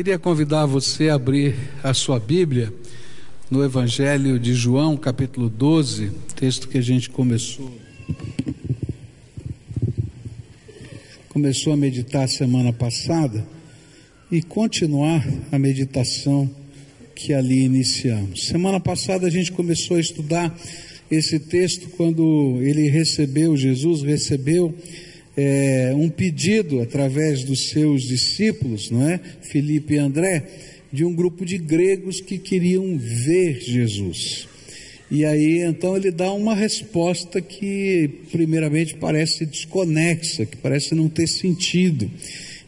Queria convidar você a abrir a sua Bíblia no Evangelho de João, capítulo 12, texto que a gente começou a meditar semana passada, e continuar a meditação que ali iniciamos. Semana passada a gente começou a estudar esse texto quando Jesus recebeu um pedido através dos seus discípulos, não é? Filipe e André, de um grupo de gregos que queriam ver Jesus. E aí então ele dá uma resposta que primeiramente parece desconexa, que parece não ter sentido.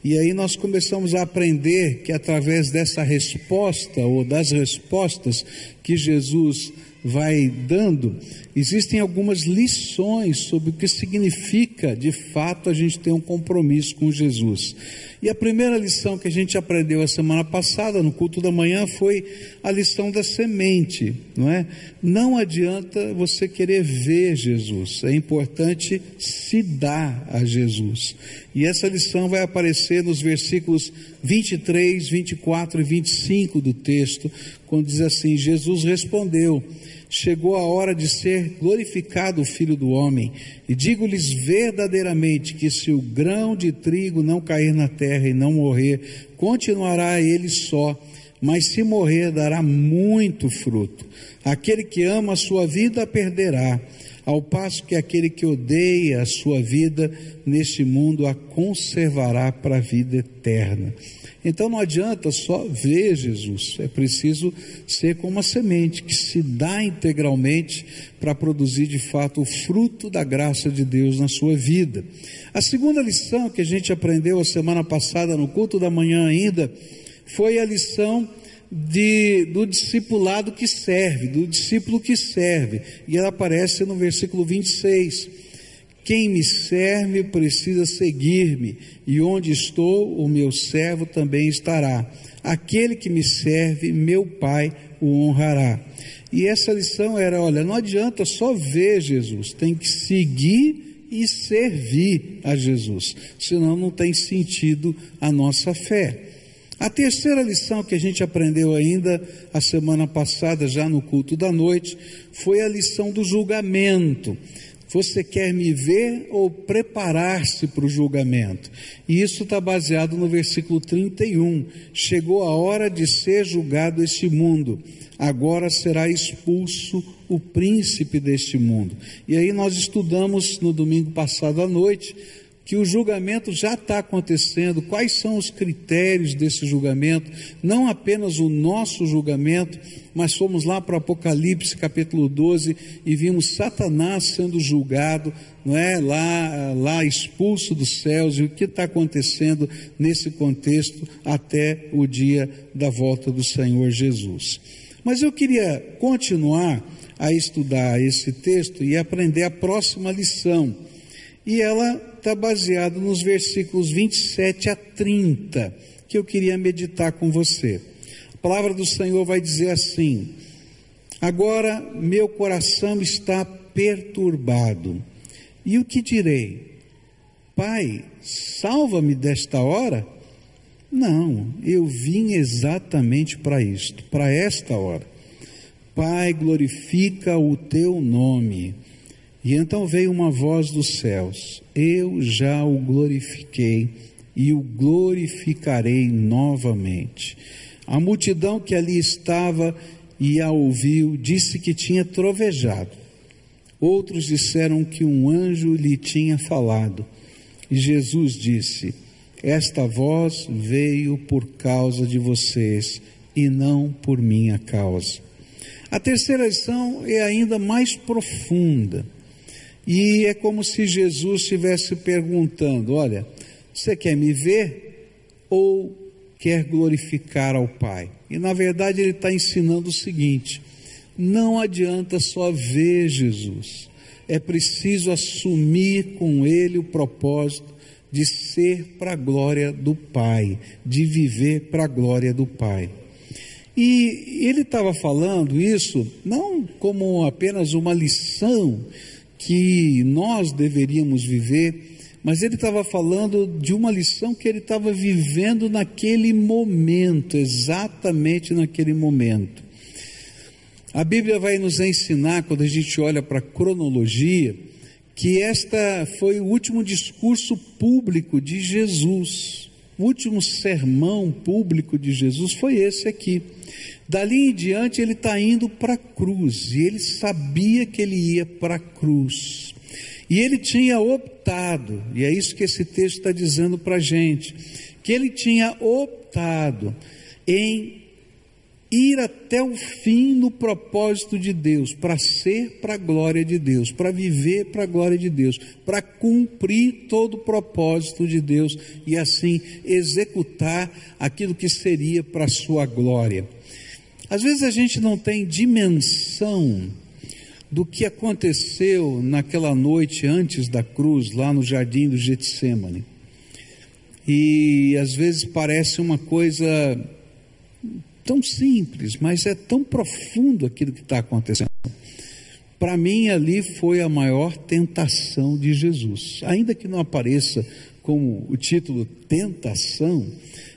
E aí nós começamos a aprender que através dessa resposta ou das respostas que Jesus vai dando, existem algumas lições sobre o que significa de fato a gente ter um compromisso com Jesus. E a primeira lição que a gente aprendeu a semana passada no culto da manhã foi a lição da semente, não é? Não adianta você querer ver Jesus, é importante se dar a Jesus. E essa lição vai aparecer nos versículos 23, 24 e 25 do texto, quando diz assim: Jesus respondeu: chegou a hora de ser glorificado o Filho do Homem, e digo-lhes verdadeiramente que se o grão de trigo não cair na terra e não morrer, continuará ele só, mas se morrer dará muito fruto. Aquele que ama a sua vida a perderá, ao passo que aquele que odeia a sua vida neste mundo a conservará para a vida eterna. Então não adianta só ver Jesus, é preciso ser como uma semente que se dá integralmente para produzir de fato o fruto da graça de Deus na sua vida. A segunda lição que a gente aprendeu a semana passada no culto da manhã ainda foi a lição do discipulado que serve, do discípulo que serve, e ela aparece no versículo 26. Quem me serve precisa seguir-me, e onde estou, o meu servo também estará. Aquele que me serve, meu Pai o honrará. E essa lição era: olha, não adianta só ver Jesus, tem que seguir e servir a Jesus, senão não tem sentido a nossa fé. A terceira lição que a gente aprendeu ainda a semana passada, já no culto da noite, foi a lição do julgamento. Você quer me ver ou preparar-se para o julgamento? E isso está baseado no versículo 31. Chegou a hora de ser julgado este mundo. Agora será expulso o príncipe deste mundo. E aí nós estudamos no domingo passado à noite que o julgamento já está acontecendo, quais são os critérios desse julgamento, não apenas o nosso julgamento, mas fomos lá para Apocalipse capítulo 12 e vimos Satanás sendo julgado, não é? Lá expulso dos céus, e o que está acontecendo nesse contexto até o dia da volta do Senhor Jesus. Mas eu queria continuar a estudar esse texto e aprender a próxima lição, e ela está baseado nos versículos 27 a 30, que eu queria meditar com você. A palavra do Senhor vai dizer assim: agora meu coração está perturbado, e o que direi? Pai, salva-me desta hora? Não, eu vim exatamente para isto, para esta hora. Pai, glorifica o teu nome. E então veio uma voz dos céus: eu já o glorifiquei e o glorificarei novamente. A multidão que ali estava e a ouviu disse que tinha trovejado. Outros disseram que um anjo lhe tinha falado. E Jesus disse: esta voz veio por causa de vocês e não por minha causa. A terceira lição é ainda mais profunda. E é como se Jesus estivesse perguntando: olha, você quer me ver ou quer glorificar ao Pai? E na verdade ele está ensinando o seguinte: não adianta só ver Jesus, é preciso assumir com ele o propósito de ser para a glória do Pai, de viver para a glória do Pai. E ele estava falando isso não como apenas uma lição que nós deveríamos viver, mas ele estava falando de uma lição que ele estava vivendo naquele momento, exatamente naquele momento. A Bíblia vai nos ensinar, quando a gente olha para a cronologia, que esta foi o último discurso público de Jesus. O último sermão público de Jesus foi esse aqui. Dali em diante ele está indo para a cruz, e ele sabia que ele ia para a cruz. E ele tinha optado, e é isso que esse texto está dizendo para a gente, que ele tinha optado em ir até o fim no propósito de Deus, para ser para a glória de Deus, para viver para a glória de Deus, para cumprir todo o propósito de Deus e assim executar aquilo que seria para a sua glória. Às vezes a gente não tem dimensão do que aconteceu naquela noite antes da cruz, lá no jardim do Getsêmani. E às vezes parece uma coisa tão simples, mas é tão profundo aquilo que está acontecendo. Para mim ali foi a maior tentação de Jesus, ainda que não apareça como o título tentação,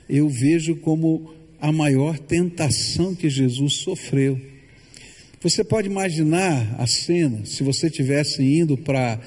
eu vejo como a maior tentação que Jesus sofreu. Você pode imaginar a cena, se você estivesse indo para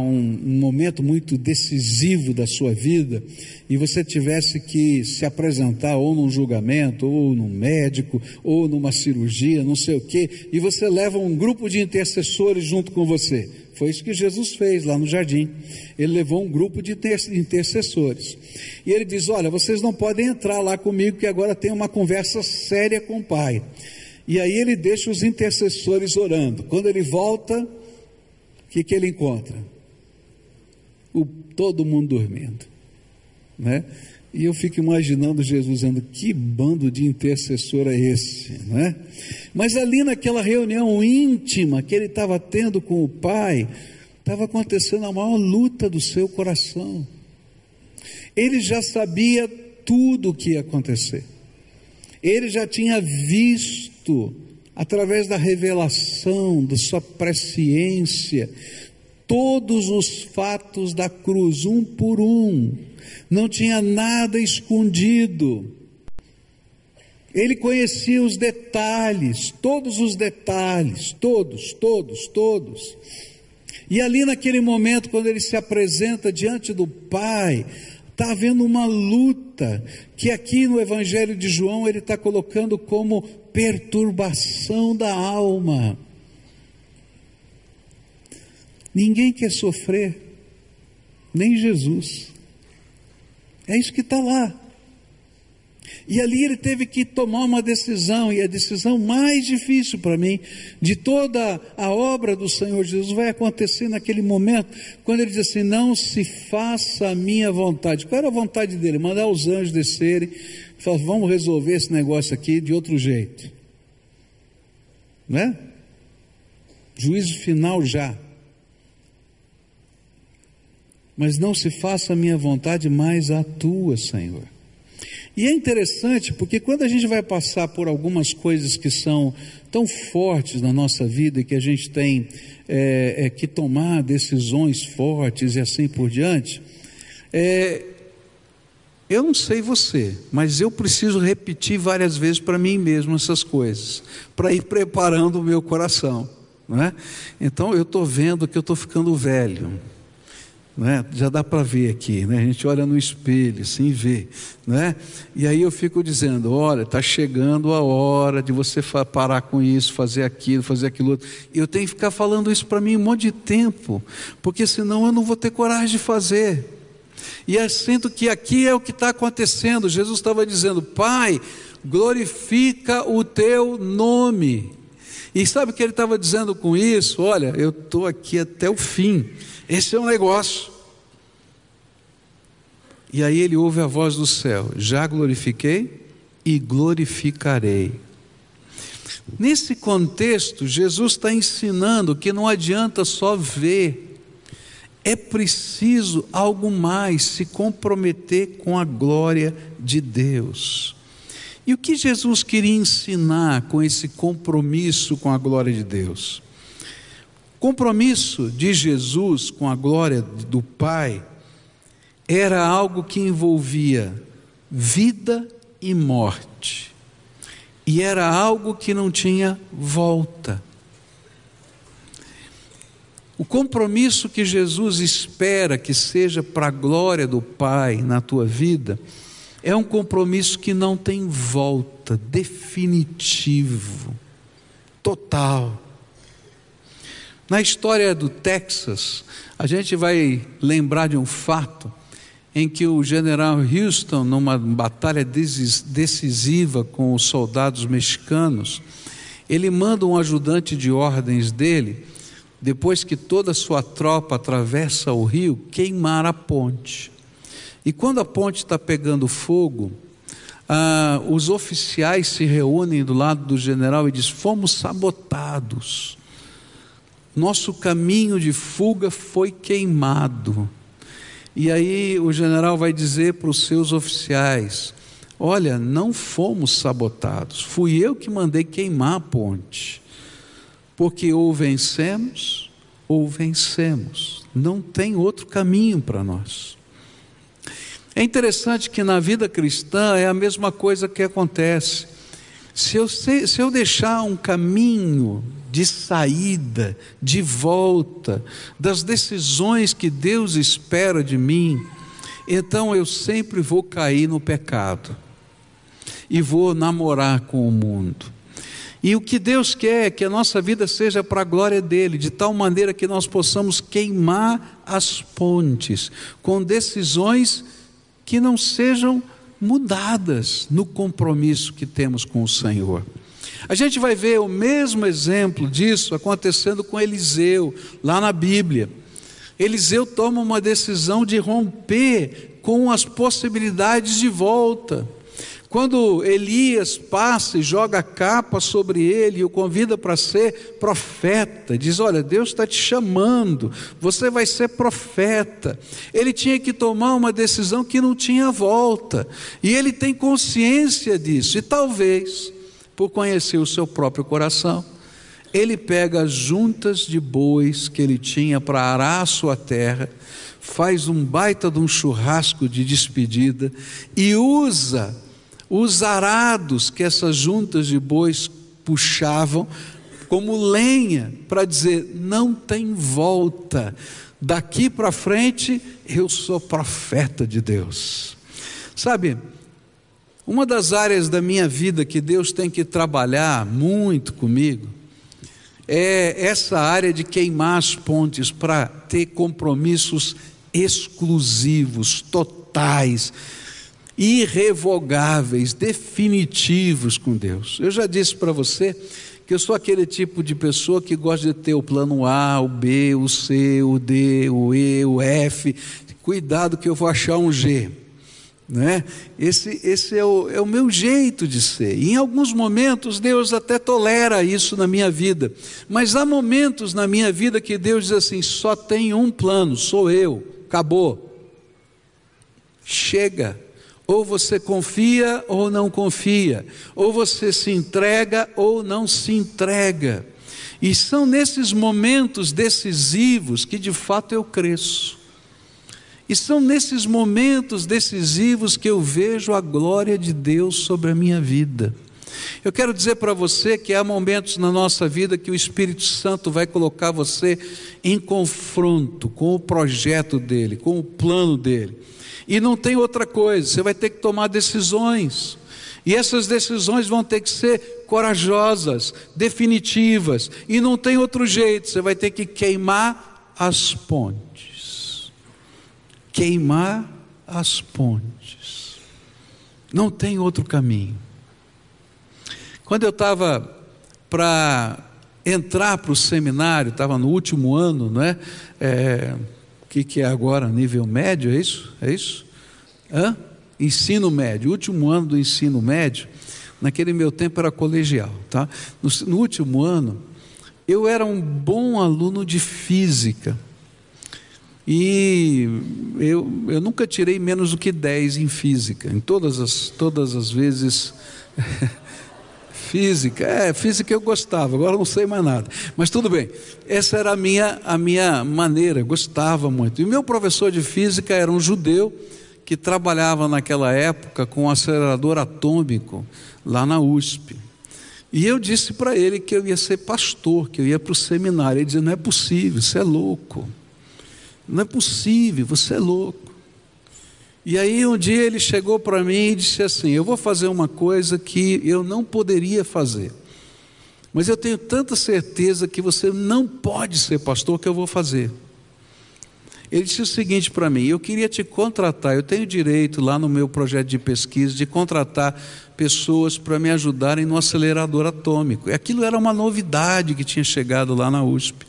um momento muito decisivo da sua vida, e você tivesse que se apresentar ou num julgamento, ou num médico, ou numa cirurgia, não sei o quê, e você leva um grupo de intercessores junto com você. Foi isso que Jesus fez lá no jardim. Ele levou um grupo de intercessores. E ele diz, olha, vocês não podem entrar lá comigo, que agora tem uma conversa séria com o Pai. E aí ele deixa os intercessores orando. Quando ele volta, o que ele encontra? Todo mundo dormindo, né? E eu fico imaginando Jesus dizendo, que bando de intercessor é esse, né? Mas ali naquela reunião íntima que ele estava tendo com o Pai, estava acontecendo a maior luta do seu coração. Ele já sabia tudo o que ia acontecer. Ele já tinha visto, através da revelação, da sua presciência, todos os fatos da cruz, um por um. Não tinha nada escondido. Ele conhecia os detalhes, todos os detalhes, todos. E ali naquele momento, quando ele se apresenta diante do Pai, está havendo uma luta, que aqui no Evangelho de João ele está colocando como perturbação da alma. Ninguém quer sofrer, nem Jesus. É isso que está lá. E ali ele teve que tomar uma decisão, e a decisão mais difícil para mim, de toda a obra do Senhor Jesus, vai acontecer naquele momento, quando ele diz assim, não se faça a minha vontade. Qual era a vontade dele? Mandar os anjos descerem, falar, vamos resolver esse negócio aqui de outro jeito, né? Juízo final já. Mas não se faça a minha vontade, mas a tua, Senhor. E é interessante, porque quando a gente vai passar por algumas coisas que são tão fortes na nossa vida, e que a gente tem que tomar decisões fortes e assim por diante, eu não sei você, mas eu preciso repetir várias vezes para mim mesmo essas coisas, para ir preparando o meu coração, não é? Então eu estou vendo que eu estou ficando velho, né? Já dá para ver aqui, né? A gente olha no espelho, assim vê, né? E aí eu fico dizendo, olha, está chegando a hora de você parar com isso, fazer aquilo outro. Eu tenho que ficar falando isso para mim um monte de tempo, porque senão eu não vou ter coragem de fazer. E eu sinto que aqui é o que está acontecendo. Jesus estava dizendo, Pai, glorifica o teu nome. E sabe o que ele estava dizendo com isso? Olha, eu estou aqui até o fim. Esse é um negócio. E aí ele ouve a voz do céu, já glorifiquei e glorificarei. Nesse contexto, Jesus está ensinando que não adianta só ver, é preciso algo mais, se comprometer com a glória de Deus. E o que Jesus queria ensinar com esse compromisso com a glória de Deus? Compromisso de Jesus com a glória do Pai era algo que envolvia vida e morte, e era algo que não tinha volta. O compromisso que Jesus espera que seja para a glória do Pai na tua vida é um compromisso que não tem volta, definitivo, total. Na história do Texas, a gente vai lembrar de um fato em que o general Houston, numa batalha decisiva com os soldados mexicanos, ele manda um ajudante de ordens dele, depois que toda a sua tropa atravessa o rio, queimar a ponte. E quando a ponte está pegando fogo, os oficiais se reúnem do lado do general e diz: fomos sabotados. Nosso caminho de fuga foi queimado. E aí o general vai dizer para os seus oficiais: olha, não fomos sabotados, fui eu que mandei queimar a ponte, porque ou vencemos, não tem outro caminho para nós. É interessante que na vida cristã é a mesma coisa que acontece. Se eu deixar um caminho de saída, de volta, das decisões que Deus espera de mim, então eu sempre vou cair no pecado e vou namorar com o mundo. E o que Deus quer é que a nossa vida seja para a glória dele, de tal maneira que nós possamos queimar as pontes com decisões que não sejam mudadas no compromisso que temos com o Senhor. A gente vai ver o mesmo exemplo disso acontecendo com Eliseu, lá na Bíblia. Eliseu toma uma decisão de romper com as possibilidades de volta. Quando Elias passa e joga a capa sobre ele e o convida para ser profeta, diz: olha, Deus está te chamando, você vai ser profeta. Ele tinha que tomar uma decisão que não tinha volta, e ele tem consciência disso, e talvez, por conhecer o seu próprio coração, ele pega as juntas de bois que ele tinha para arar a sua terra, faz um baita de um churrasco de despedida e usa os arados que essas juntas de bois puxavam como lenha para dizer: não tem volta, daqui para frente eu sou profeta de Deus. Sabe, uma das áreas da minha vida que Deus tem que trabalhar muito comigo é essa área de queimar as pontes para ter compromissos exclusivos, totais, irrevogáveis, definitivos com Deus. Eu já disse para você que eu sou aquele tipo de pessoa que gosta de ter o plano A, o B, o C, o D, o E, o F. Cuidado que eu vou achar um G, né? Esse é o meu jeito de ser. E em alguns momentos Deus até tolera isso na minha vida, mas há momentos na minha vida que Deus diz assim: só tem um plano, sou eu, acabou, chega. Ou você confia ou não confia, ou você se entrega ou não se entrega. E são nesses momentos decisivos que de fato eu cresço. E são nesses momentos decisivos que eu vejo a glória de Deus sobre a minha vida. Eu quero dizer para você que há momentos na nossa vida que o Espírito Santo vai colocar você em confronto com o projeto dele, com o plano dele. E não tem outra coisa, você vai ter que tomar decisões, e essas decisões vão ter que ser corajosas, definitivas, e não tem outro jeito, você vai ter que queimar as pontes, não tem outro caminho. Quando eu estava para entrar para o seminário, estava no último ano, né? O que é agora? Nível médio, é isso? Ensino médio, último ano do ensino médio. Naquele meu tempo era colegial, tá? No último ano, eu era um bom aluno de física, e eu nunca tirei menos do que 10 em física, em todas as vezes Física, física eu gostava, agora não sei mais nada. Mas tudo bem, essa era a minha maneira, gostava muito. E meu professor de física era um judeu que trabalhava naquela época com um acelerador atômico lá na USP. E eu disse para ele que eu ia ser pastor, que eu ia para o seminário. Ele dizia, não é possível, você é louco. Não é possível, você é louco. E aí um dia ele chegou para mim e disse assim, eu vou fazer uma coisa que eu não poderia fazer, mas eu tenho tanta certeza que você não pode ser pastor que eu vou fazer. Ele disse o seguinte para mim, eu queria te contratar, eu tenho direito lá no meu projeto de pesquisa de contratar pessoas para me ajudarem no acelerador atômico. E aquilo era uma novidade que tinha chegado lá na USP.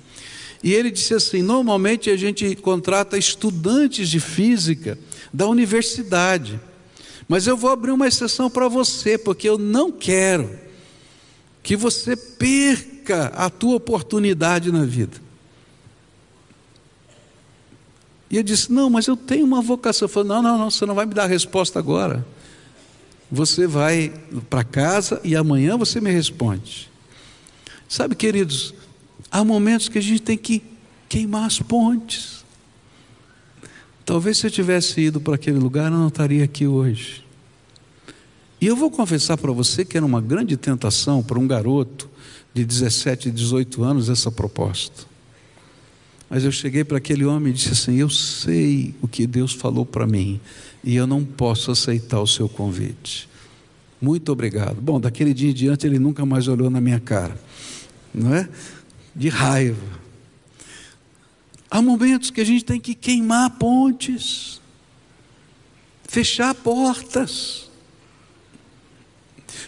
E ele disse assim, normalmente a gente contrata estudantes de física da universidade, mas eu vou abrir uma exceção para você, porque eu não quero que você perca a tua oportunidade na vida. E eu disse, não, mas eu tenho uma vocação. Eu falei, não, você não vai me dar a resposta agora. Você vai para casa e amanhã você me responde. Sabe, queridos, há momentos que a gente tem que queimar as pontes. Talvez se eu tivesse ido para aquele lugar, eu não estaria aqui hoje. E eu vou confessar para você que era uma grande tentação para um garoto de 17, 18 anos essa proposta. Mas eu cheguei para aquele homem e disse assim, eu sei o que Deus falou para mim e eu não posso aceitar o seu convite. Muito obrigado. Bom, daquele dia em diante ele nunca mais olhou na minha cara, não é? De raiva. Há momentos que a gente tem que queimar pontes, fechar portas,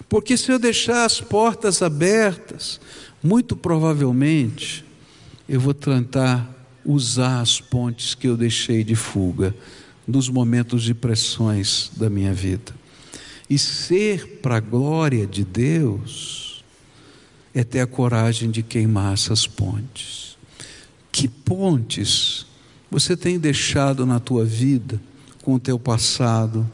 porque se eu deixar as portas abertas, muito provavelmente eu vou tentar usar as pontes que eu deixei de fuga nos momentos de pressões da minha vida. E ser para a glória de Deus é ter a coragem de queimar essas pontes. Que pontes você tem deixado na tua vida com o teu passado,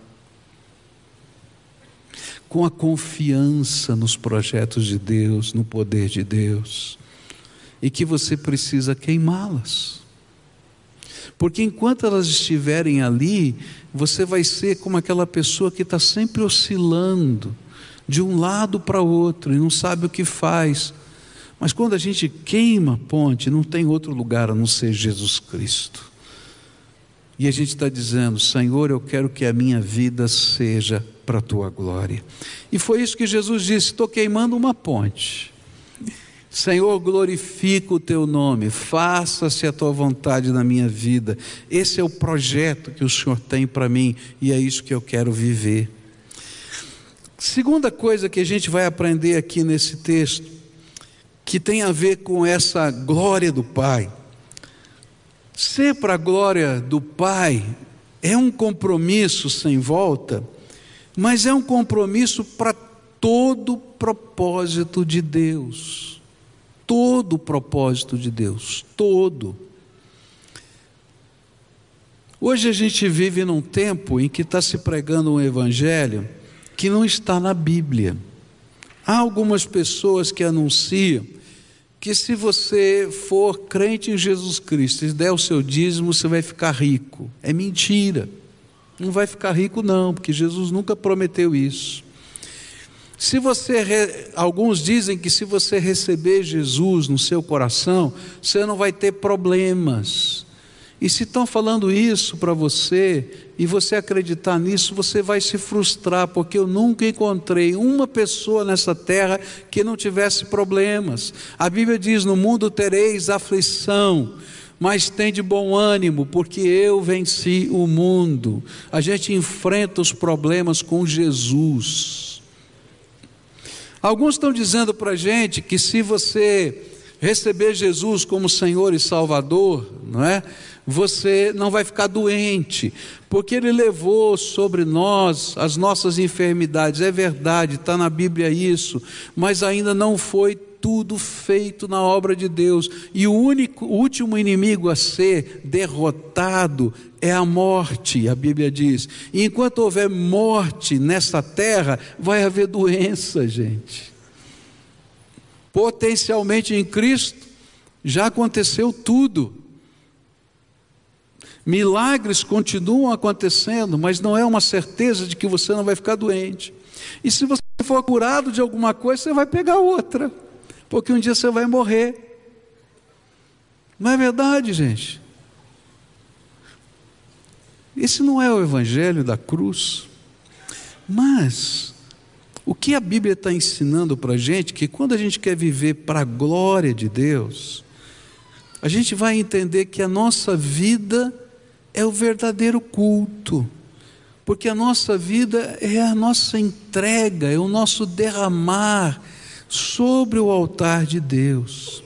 com a confiança nos projetos de Deus, no poder de Deus? E que você precisa queimá-las, porque enquanto elas estiverem ali, você vai ser como aquela pessoa que está sempre oscilando de um lado para outro e não sabe o que faz. Mas quando a gente queima a ponte, não tem outro lugar a não ser Jesus Cristo. E a gente está dizendo, Senhor, eu quero que a minha vida seja para a tua glória. E foi isso que Jesus disse, estou queimando uma ponte. Senhor, glorifica o teu nome, faça-se a tua vontade na minha vida. Esse é o projeto que o Senhor tem para mim e é isso que eu quero viver. Segunda coisa que a gente vai aprender aqui nesse texto, que tem a ver com essa glória do Pai. Ser para a glória do Pai é um compromisso sem volta, mas é um compromisso para todo o propósito de Deus. Todo o propósito de Deus, todo. Hoje a gente vive num tempo em que está se pregando um evangelho que não está na Bíblia. Há algumas pessoas que anunciam que se você for crente em Jesus Cristo e der o seu dízimo, você vai ficar rico. É mentira. Não vai ficar rico não, porque Jesus nunca prometeu isso. Alguns dizem que se você receber Jesus no seu coração, você não vai ter problemas. E se estão falando isso para você, e você acreditar nisso, você vai se frustrar, porque eu nunca encontrei uma pessoa nessa terra que não tivesse problemas. A Bíblia diz, no mundo tereis aflição, mas tende bom ânimo, porque eu venci o mundo. A gente enfrenta os problemas com Jesus. Alguns estão dizendo para a gente que se você receber Jesus como Senhor e Salvador, não é? Você não vai ficar doente, porque Ele levou sobre nós as nossas enfermidades. É verdade, está na Bíblia isso, mas ainda não foi tudo feito na obra de Deus. E o último inimigo a ser derrotado é a morte, a Bíblia diz. E enquanto houver morte nesta terra, vai haver doença, gente. potencialmente em Cristo, já aconteceu tudo. Milagres continuam acontecendo, mas não é uma certeza de que você não vai ficar doente. E se você for curado de alguma coisa, você vai pegar outra, porque um dia você vai morrer. Não é verdade, gente? Esse não é o evangelho da cruz. Mas o que a Bíblia está ensinando para a gente, que quando a gente quer viver para a glória de Deus, a gente vai entender que a nossa vida é o verdadeiro culto, porque a nossa vida é a nossa entrega, é o nosso derramar sobre o altar de Deus.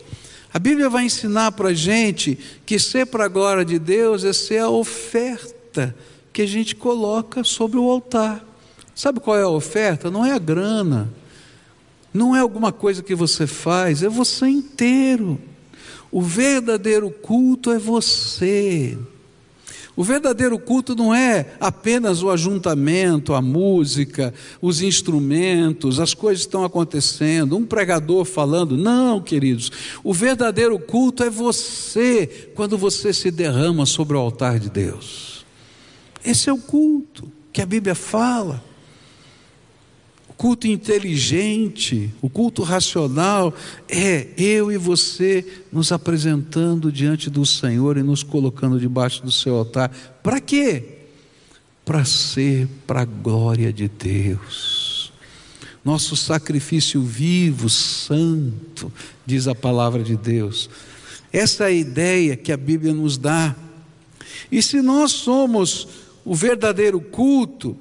A Bíblia vai ensinar para a gente que ser para a glória de Deus é ser a oferta que a gente coloca sobre o altar. Sabe qual é a oferta? Não é a grana, não é alguma coisa que você faz, é você inteiro. O verdadeiro culto é você. O verdadeiro culto não é apenas o ajuntamento, a música, os instrumentos, as coisas estão acontecendo, um pregador falando. Não, queridos, o verdadeiro culto é você, quando você se derrama sobre o altar de Deus. Esse é o culto que a Bíblia fala. O culto inteligente, o culto racional, é eu e você nos apresentando diante do Senhor e nos colocando debaixo do seu altar. Para quê? Para ser para a glória de Deus. Nosso sacrifício vivo, santo, diz a palavra de Deus. Essa é a ideia que a Bíblia nos dá. E se nós somos o verdadeiro culto,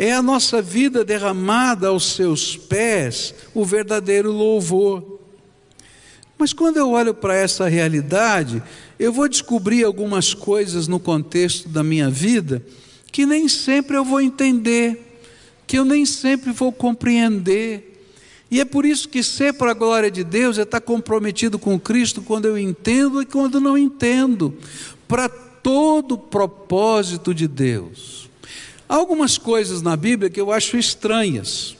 é a nossa vida derramada aos seus pés, o verdadeiro louvor. Mas quando eu olho para essa realidade, eu vou descobrir algumas coisas no contexto da minha vida, que nem sempre eu vou entender, que eu nem sempre vou compreender. E é por isso que ser para a glória de Deus é estar comprometido com Cristo quando eu entendo e quando não entendo, para todo o propósito de Deus. Há algumas coisas na Bíblia que eu acho estranhas,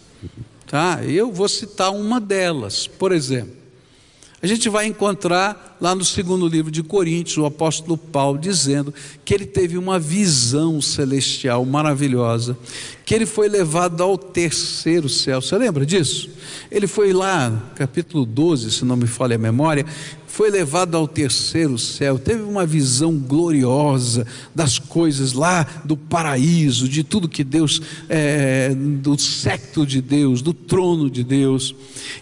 tá? Eu vou citar uma delas. Por exemplo, a gente vai encontrar lá no segundo livro de Coríntios, o apóstolo Paulo dizendo que ele teve uma visão celestial maravilhosa, que ele foi levado ao terceiro céu. Você lembra disso? Ele foi lá, capítulo 12, se não me falha a memória, foi levado ao terceiro céu, teve uma visão gloriosa das coisas lá do paraíso, de tudo que Deus, do séquito de Deus, do trono de Deus.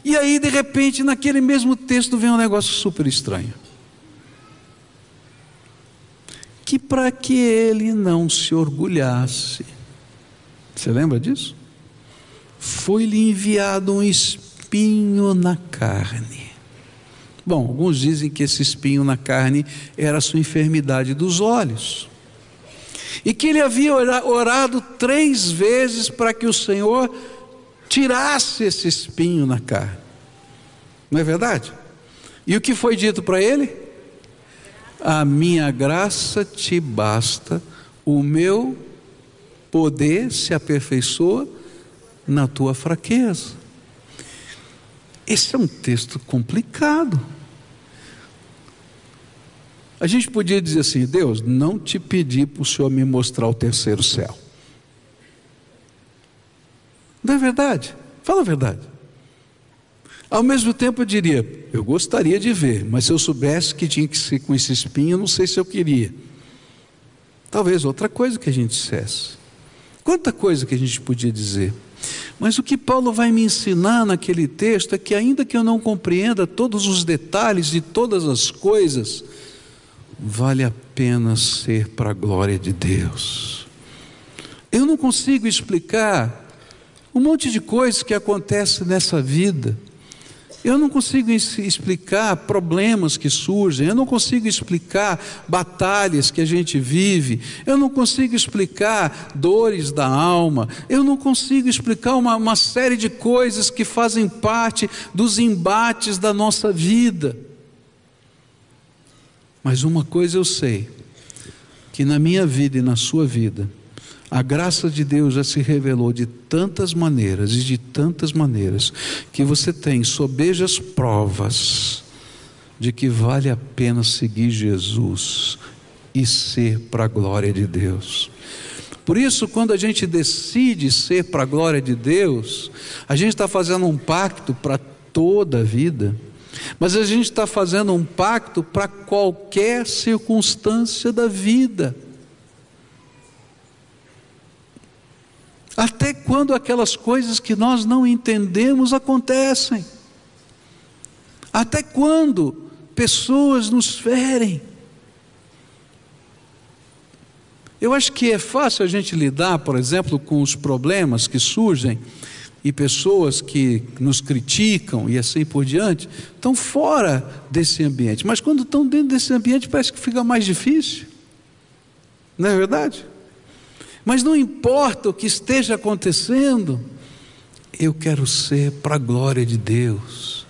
E aí, de repente, naquele mesmo texto vem um negócio super estranho, que para que ele não se orgulhasse, você lembra disso? Foi-lhe enviado um espinho na carne. Bom, alguns dizem que esse espinho na carne era a sua enfermidade dos olhos, e que ele havia orado 3 vezes para que o Senhor tirasse esse espinho na carne, não é verdade? E o que foi dito para ele? A minha graça te basta, o meu poder se aperfeiçoa na tua fraqueza. Esse é um texto complicado. A gente podia dizer assim: Deus, não te pedi para o Senhor me mostrar o terceiro céu. Não é verdade? Fala a verdade. Ao mesmo tempo eu diria: eu gostaria de ver, mas se eu soubesse que tinha que ser com esse espinho, não sei se eu queria. Talvez outra coisa que a gente dissesse. Quanta coisa que a gente podia dizer. Mas o que Paulo vai me ensinar naquele texto é que, ainda que eu não compreenda todos os detalhes de todas as coisas, vale a pena ser para a glória de Deus. Eu não consigo explicar um monte de coisas que acontece nessa vida. Eu não consigo explicar problemas que surgem, eu não consigo explicar batalhas que a gente vive, eu não consigo explicar dores da alma, eu não consigo explicar uma série de coisas que fazem parte dos embates da nossa vida. Mas uma coisa eu sei, que na minha vida e na sua vida, A graça de Deus já se revelou de tantas maneiras e de tantas maneiras, que você tem sobejas provas de que vale a pena seguir Jesus e ser para a glória de Deus. Por isso, quando a gente decide ser para a glória de Deus, a gente está fazendo um pacto para toda a vida, mas a gente está fazendo um pacto para qualquer circunstância da vida. Até quando aquelas coisas que nós não entendemos acontecem? Até quando pessoas nos ferem? Eu acho que é fácil a gente lidar, por exemplo, com os problemas que surgem e pessoas que nos criticam e assim por diante, estão fora desse ambiente. Mas quando estão dentro desse ambiente parece que fica mais difícil. Não é verdade? Mas não importa o que esteja acontecendo, eu quero ser para a glória de Deus.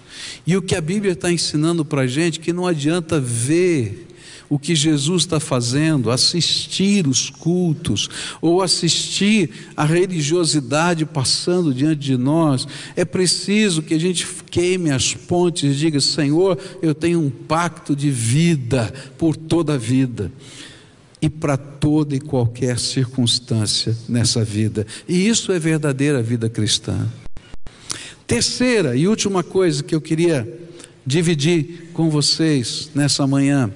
E o que a Bíblia está ensinando para a gente, que não adianta ver o que Jesus está fazendo, assistir os cultos, ou assistir a religiosidade passando diante de nós. É preciso que a gente queime as pontes e diga: Senhor, eu tenho um pacto de vida por toda a vida e para toda e qualquer circunstância nessa vida. E isso é verdadeira vida cristã. Terceira e última coisa que eu queria dividir com vocês nessa manhã.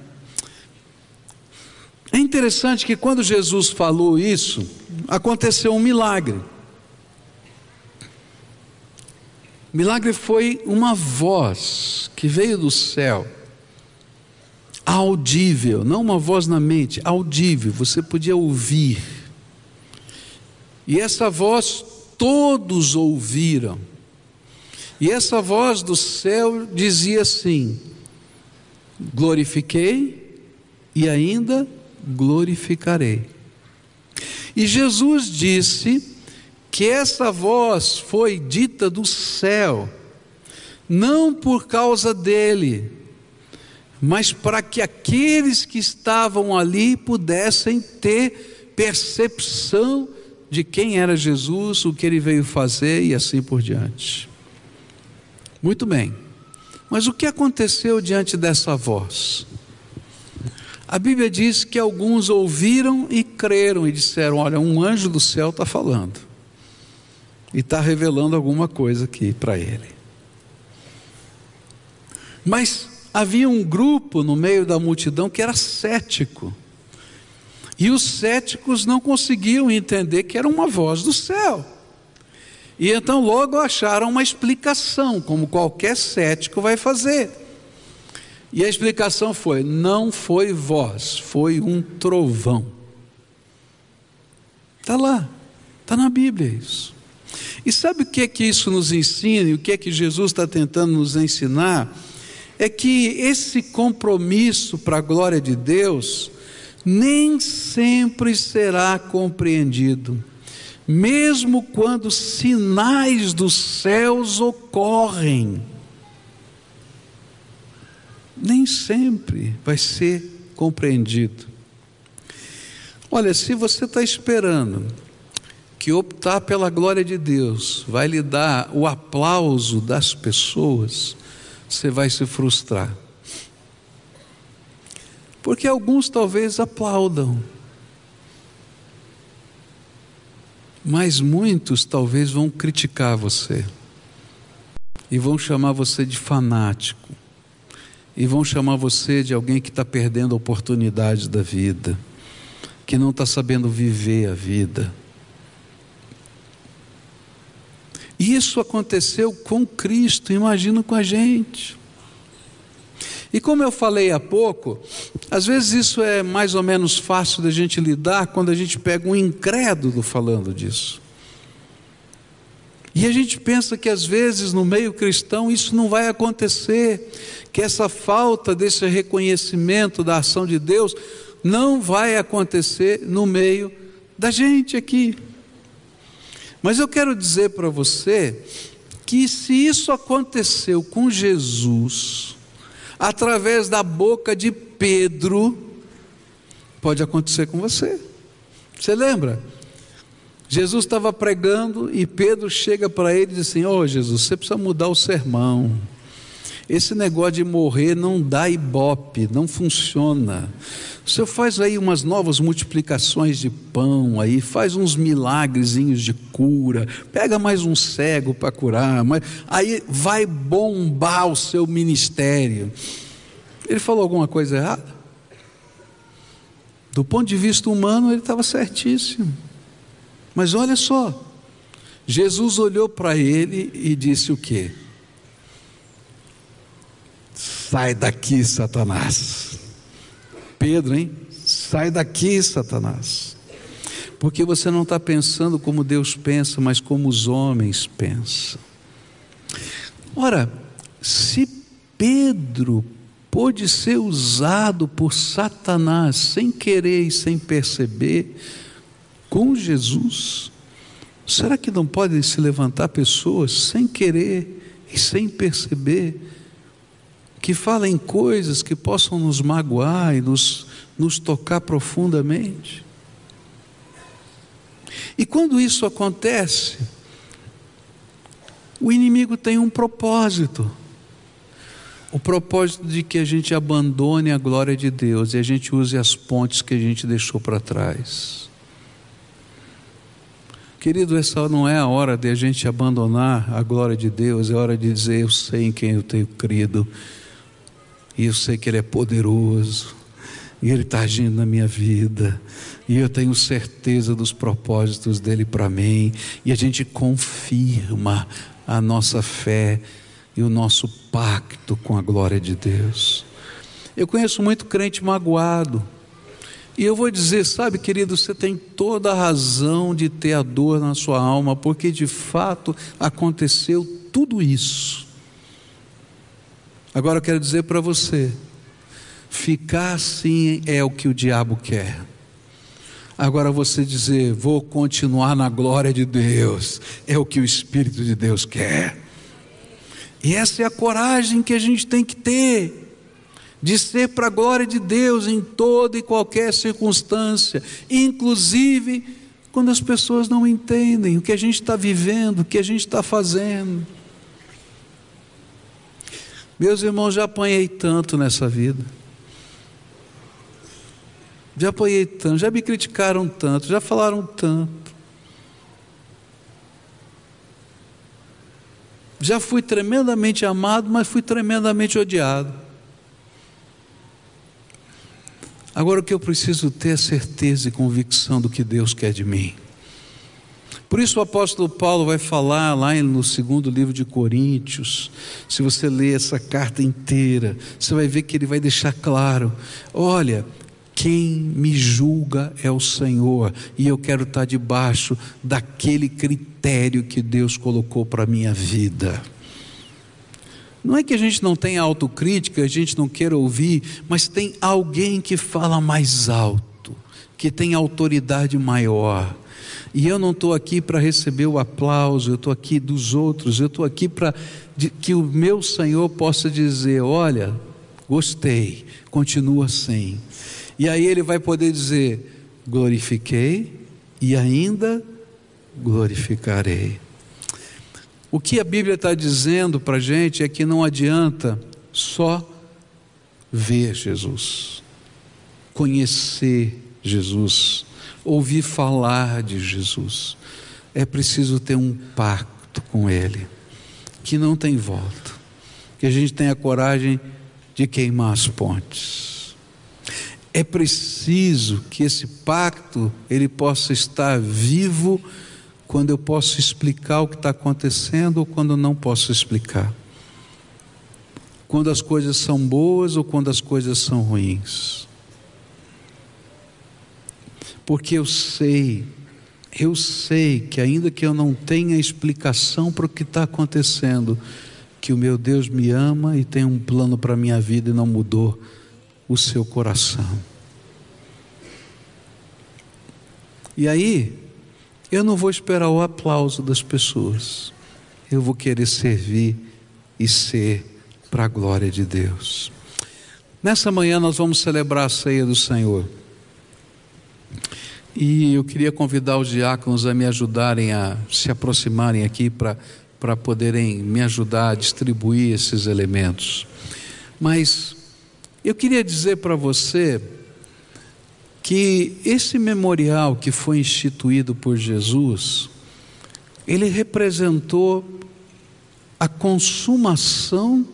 É interessante que quando Jesus falou isso, aconteceu um milagre. O milagre foi uma voz que veio do céu, audível, não uma voz na mente, audível, você podia ouvir, e essa voz todos ouviram, e essa voz do céu dizia assim: glorifiquei e ainda glorificarei. E Jesus disse que essa voz foi dita do céu, não por causa dele, mas para que aqueles que estavam ali pudessem ter percepção de quem era Jesus, o que ele veio fazer e assim por diante. Muito bem, mas o que aconteceu diante dessa voz? A Bíblia diz que alguns ouviram e creram e disseram: olha, um anjo do céu está falando e está revelando alguma coisa aqui para ele. Mas havia um grupo no meio da multidão que era cético, e os céticos não conseguiam entender que era uma voz do céu, e então logo acharam uma explicação, como qualquer cético vai fazer, e a explicação foi: não foi voz, foi um trovão. Está lá, está na Bíblia isso. E sabe o que é que isso nos ensina, e o que é que Jesus está tentando nos ensinar? É que esse compromisso para a glória de Deus nem sempre será compreendido, mesmo quando sinais dos céus ocorrem, nem sempre vai ser compreendido. Olha, se você está esperando que optar pela glória de Deus vai lhe dar o aplauso das pessoas, você vai se frustrar, porque alguns talvez aplaudam, mas muitos talvez vão criticar você, e vão chamar você de fanático, e vão chamar você de alguém que está perdendo a oportunidade da vida, que não está sabendo viver a vida. E isso aconteceu com Cristo, imagina com a gente. E como eu falei há pouco, às vezes isso é mais ou menos fácil da gente lidar quando a gente pega um incrédulo falando disso. E a gente pensa que às vezes no meio cristão isso não vai acontecer, que essa falta desse reconhecimento da ação de Deus não vai acontecer no meio da gente aqui. Mas eu quero dizer para você que se isso aconteceu com Jesus, através da boca de Pedro, pode acontecer com você. Você lembra? Jesus estava pregando e Pedro chega para ele e diz assim: ó, Jesus, você precisa mudar o sermão. Esse negócio de morrer não dá ibope, não funciona. O senhor faz aí umas novas multiplicações de pão aí, faz uns milagrezinhos de cura, pega mais um cego para curar, mas aí vai bombar o seu ministério. Ele falou alguma coisa errada? Do ponto de vista humano ele estava certíssimo, mas olha só, Jesus olhou para ele e disse o quê? Sai daqui, Satanás. Pedro, hein? Sai daqui, Satanás, porque você não está pensando como Deus pensa, mas como os homens pensam. Ora, se Pedro pôde ser usado por Satanás sem querer e sem perceber com Jesus, será que não podem se levantar pessoas sem querer e sem perceber, que falem coisas que possam nos magoar e nos tocar profundamente? E quando isso acontece, o inimigo tem um propósito, o propósito de que a gente abandone a glória de Deus e a gente use as pontes que a gente deixou para trás. Querido, essa não é a hora de a gente abandonar a glória de Deus, é hora de dizer: eu sei em quem eu tenho crido, e eu sei que Ele é poderoso, e Ele está agindo na minha vida, e eu tenho certeza dos propósitos dEle para mim. E a gente confirma a nossa fé e o nosso pacto com a glória de Deus. Eu conheço muito crente magoado, e eu vou dizer, sabe, querido, você tem toda a razão de ter a dor na sua alma, porque de fato aconteceu tudo isso. Agora eu quero dizer para você, ficar assim é o que o diabo quer. Agora você dizer: vou continuar na glória de Deus, é o que o Espírito de Deus quer. E essa é a coragem que a gente tem que ter, de ser para a glória de Deus em toda e qualquer circunstância, inclusive quando as pessoas não entendem o que a gente está vivendo, o que a gente está fazendo. Meus irmãos, já apanhei tanto nessa vida, já apanhei tanto, já me criticaram tanto, já falaram tanto, já fui tremendamente amado, mas fui tremendamente odiado. Agora o que eu preciso ter é certeza e convicção do que Deus quer de mim. Por isso o apóstolo Paulo vai falar lá no segundo livro de Coríntios, se você ler essa carta inteira, você vai ver que ele vai deixar claro: olha, quem me julga é o Senhor, e eu quero estar debaixo daquele critério que Deus colocou para a minha vida. Não é que a gente não tenha autocrítica, a gente não queira ouvir, mas tem alguém que fala mais alto, que tem autoridade maior. E eu não estou aqui para receber o aplauso, eu estou aqui dos outros, eu estou aqui para que o meu Senhor possa dizer: olha, gostei, continua assim. E aí ele vai poder dizer: glorifiquei e ainda glorificarei. O que a Bíblia está dizendo para a gente é que não adianta só ver Jesus, conhecer Jesus, ouvir falar de Jesus, é preciso ter um pacto com Ele, que não tem volta, que a gente tenha coragem de queimar as pontes. É preciso que esse pacto, ele possa estar vivo, quando eu posso explicar o que está acontecendo, ou quando eu não posso explicar, quando as coisas são boas, ou quando as coisas são ruins. Porque eu sei que ainda que eu não tenha explicação para o que está acontecendo, que o meu Deus me ama e tem um plano para a minha vida e não mudou o seu coração. E aí, eu não vou esperar o aplauso das pessoas, eu vou querer servir e ser para a glória de Deus. Nessa manhã nós vamos celebrar a ceia do Senhor. E eu queria convidar os diáconos a me ajudarem a se aproximarem aqui para poderem me ajudar a distribuir esses elementos. Mas eu queria dizer para você que esse memorial que foi instituído por Jesus, ele representou a consumação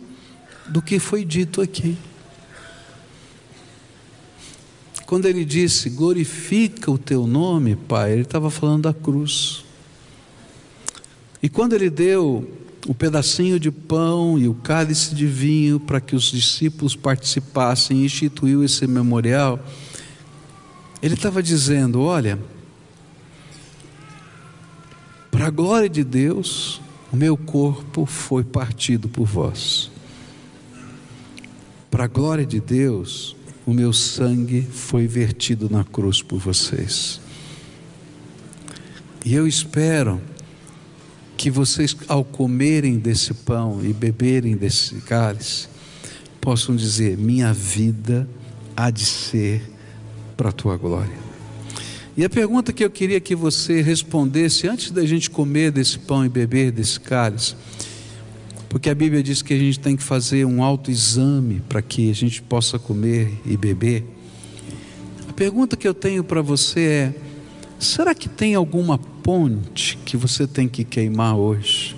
do que foi dito aqui. Quando ele disse, glorifica o teu nome, Pai, ele estava falando da cruz. E quando ele deu o pedacinho de pão e o cálice de vinho para que os discípulos participassem e instituiu esse memorial, ele estava dizendo, olha, para a glória de Deus, o meu corpo foi partido por vós. Para a glória de Deus, o meu sangue foi vertido na cruz por vocês. E eu espero que vocês, ao comerem desse pão e beberem desse cálice, possam dizer, minha vida há de ser para a tua glória. E a pergunta que eu queria que você respondesse antes da gente comer desse pão e beber desse cálice, porque a Bíblia diz que a gente tem que fazer um autoexame para que a gente possa comer e beber. A pergunta que eu tenho para você é, será que tem alguma ponte que você tem que queimar hoje?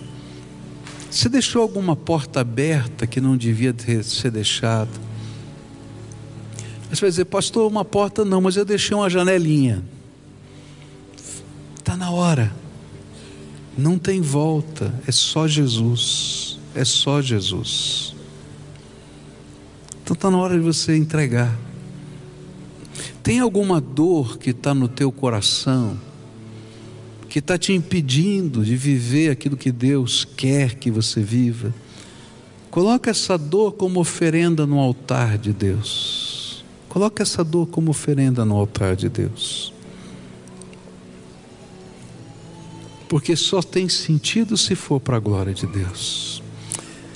Você deixou alguma porta aberta que não devia ser deixada? Você vai dizer, pastor, uma porta não, mas eu deixei uma janelinha. Está na hora. Não tem volta, é só Jesus. É só Jesus. Então está na hora de você entregar. Tem alguma dor que está no teu coração, que está te impedindo de viver aquilo que Deus quer que você viva? Coloca essa dor como oferenda no altar de Deus. Coloca essa dor como oferenda no altar de Deus. Porque só tem sentido se for para a glória de Deus.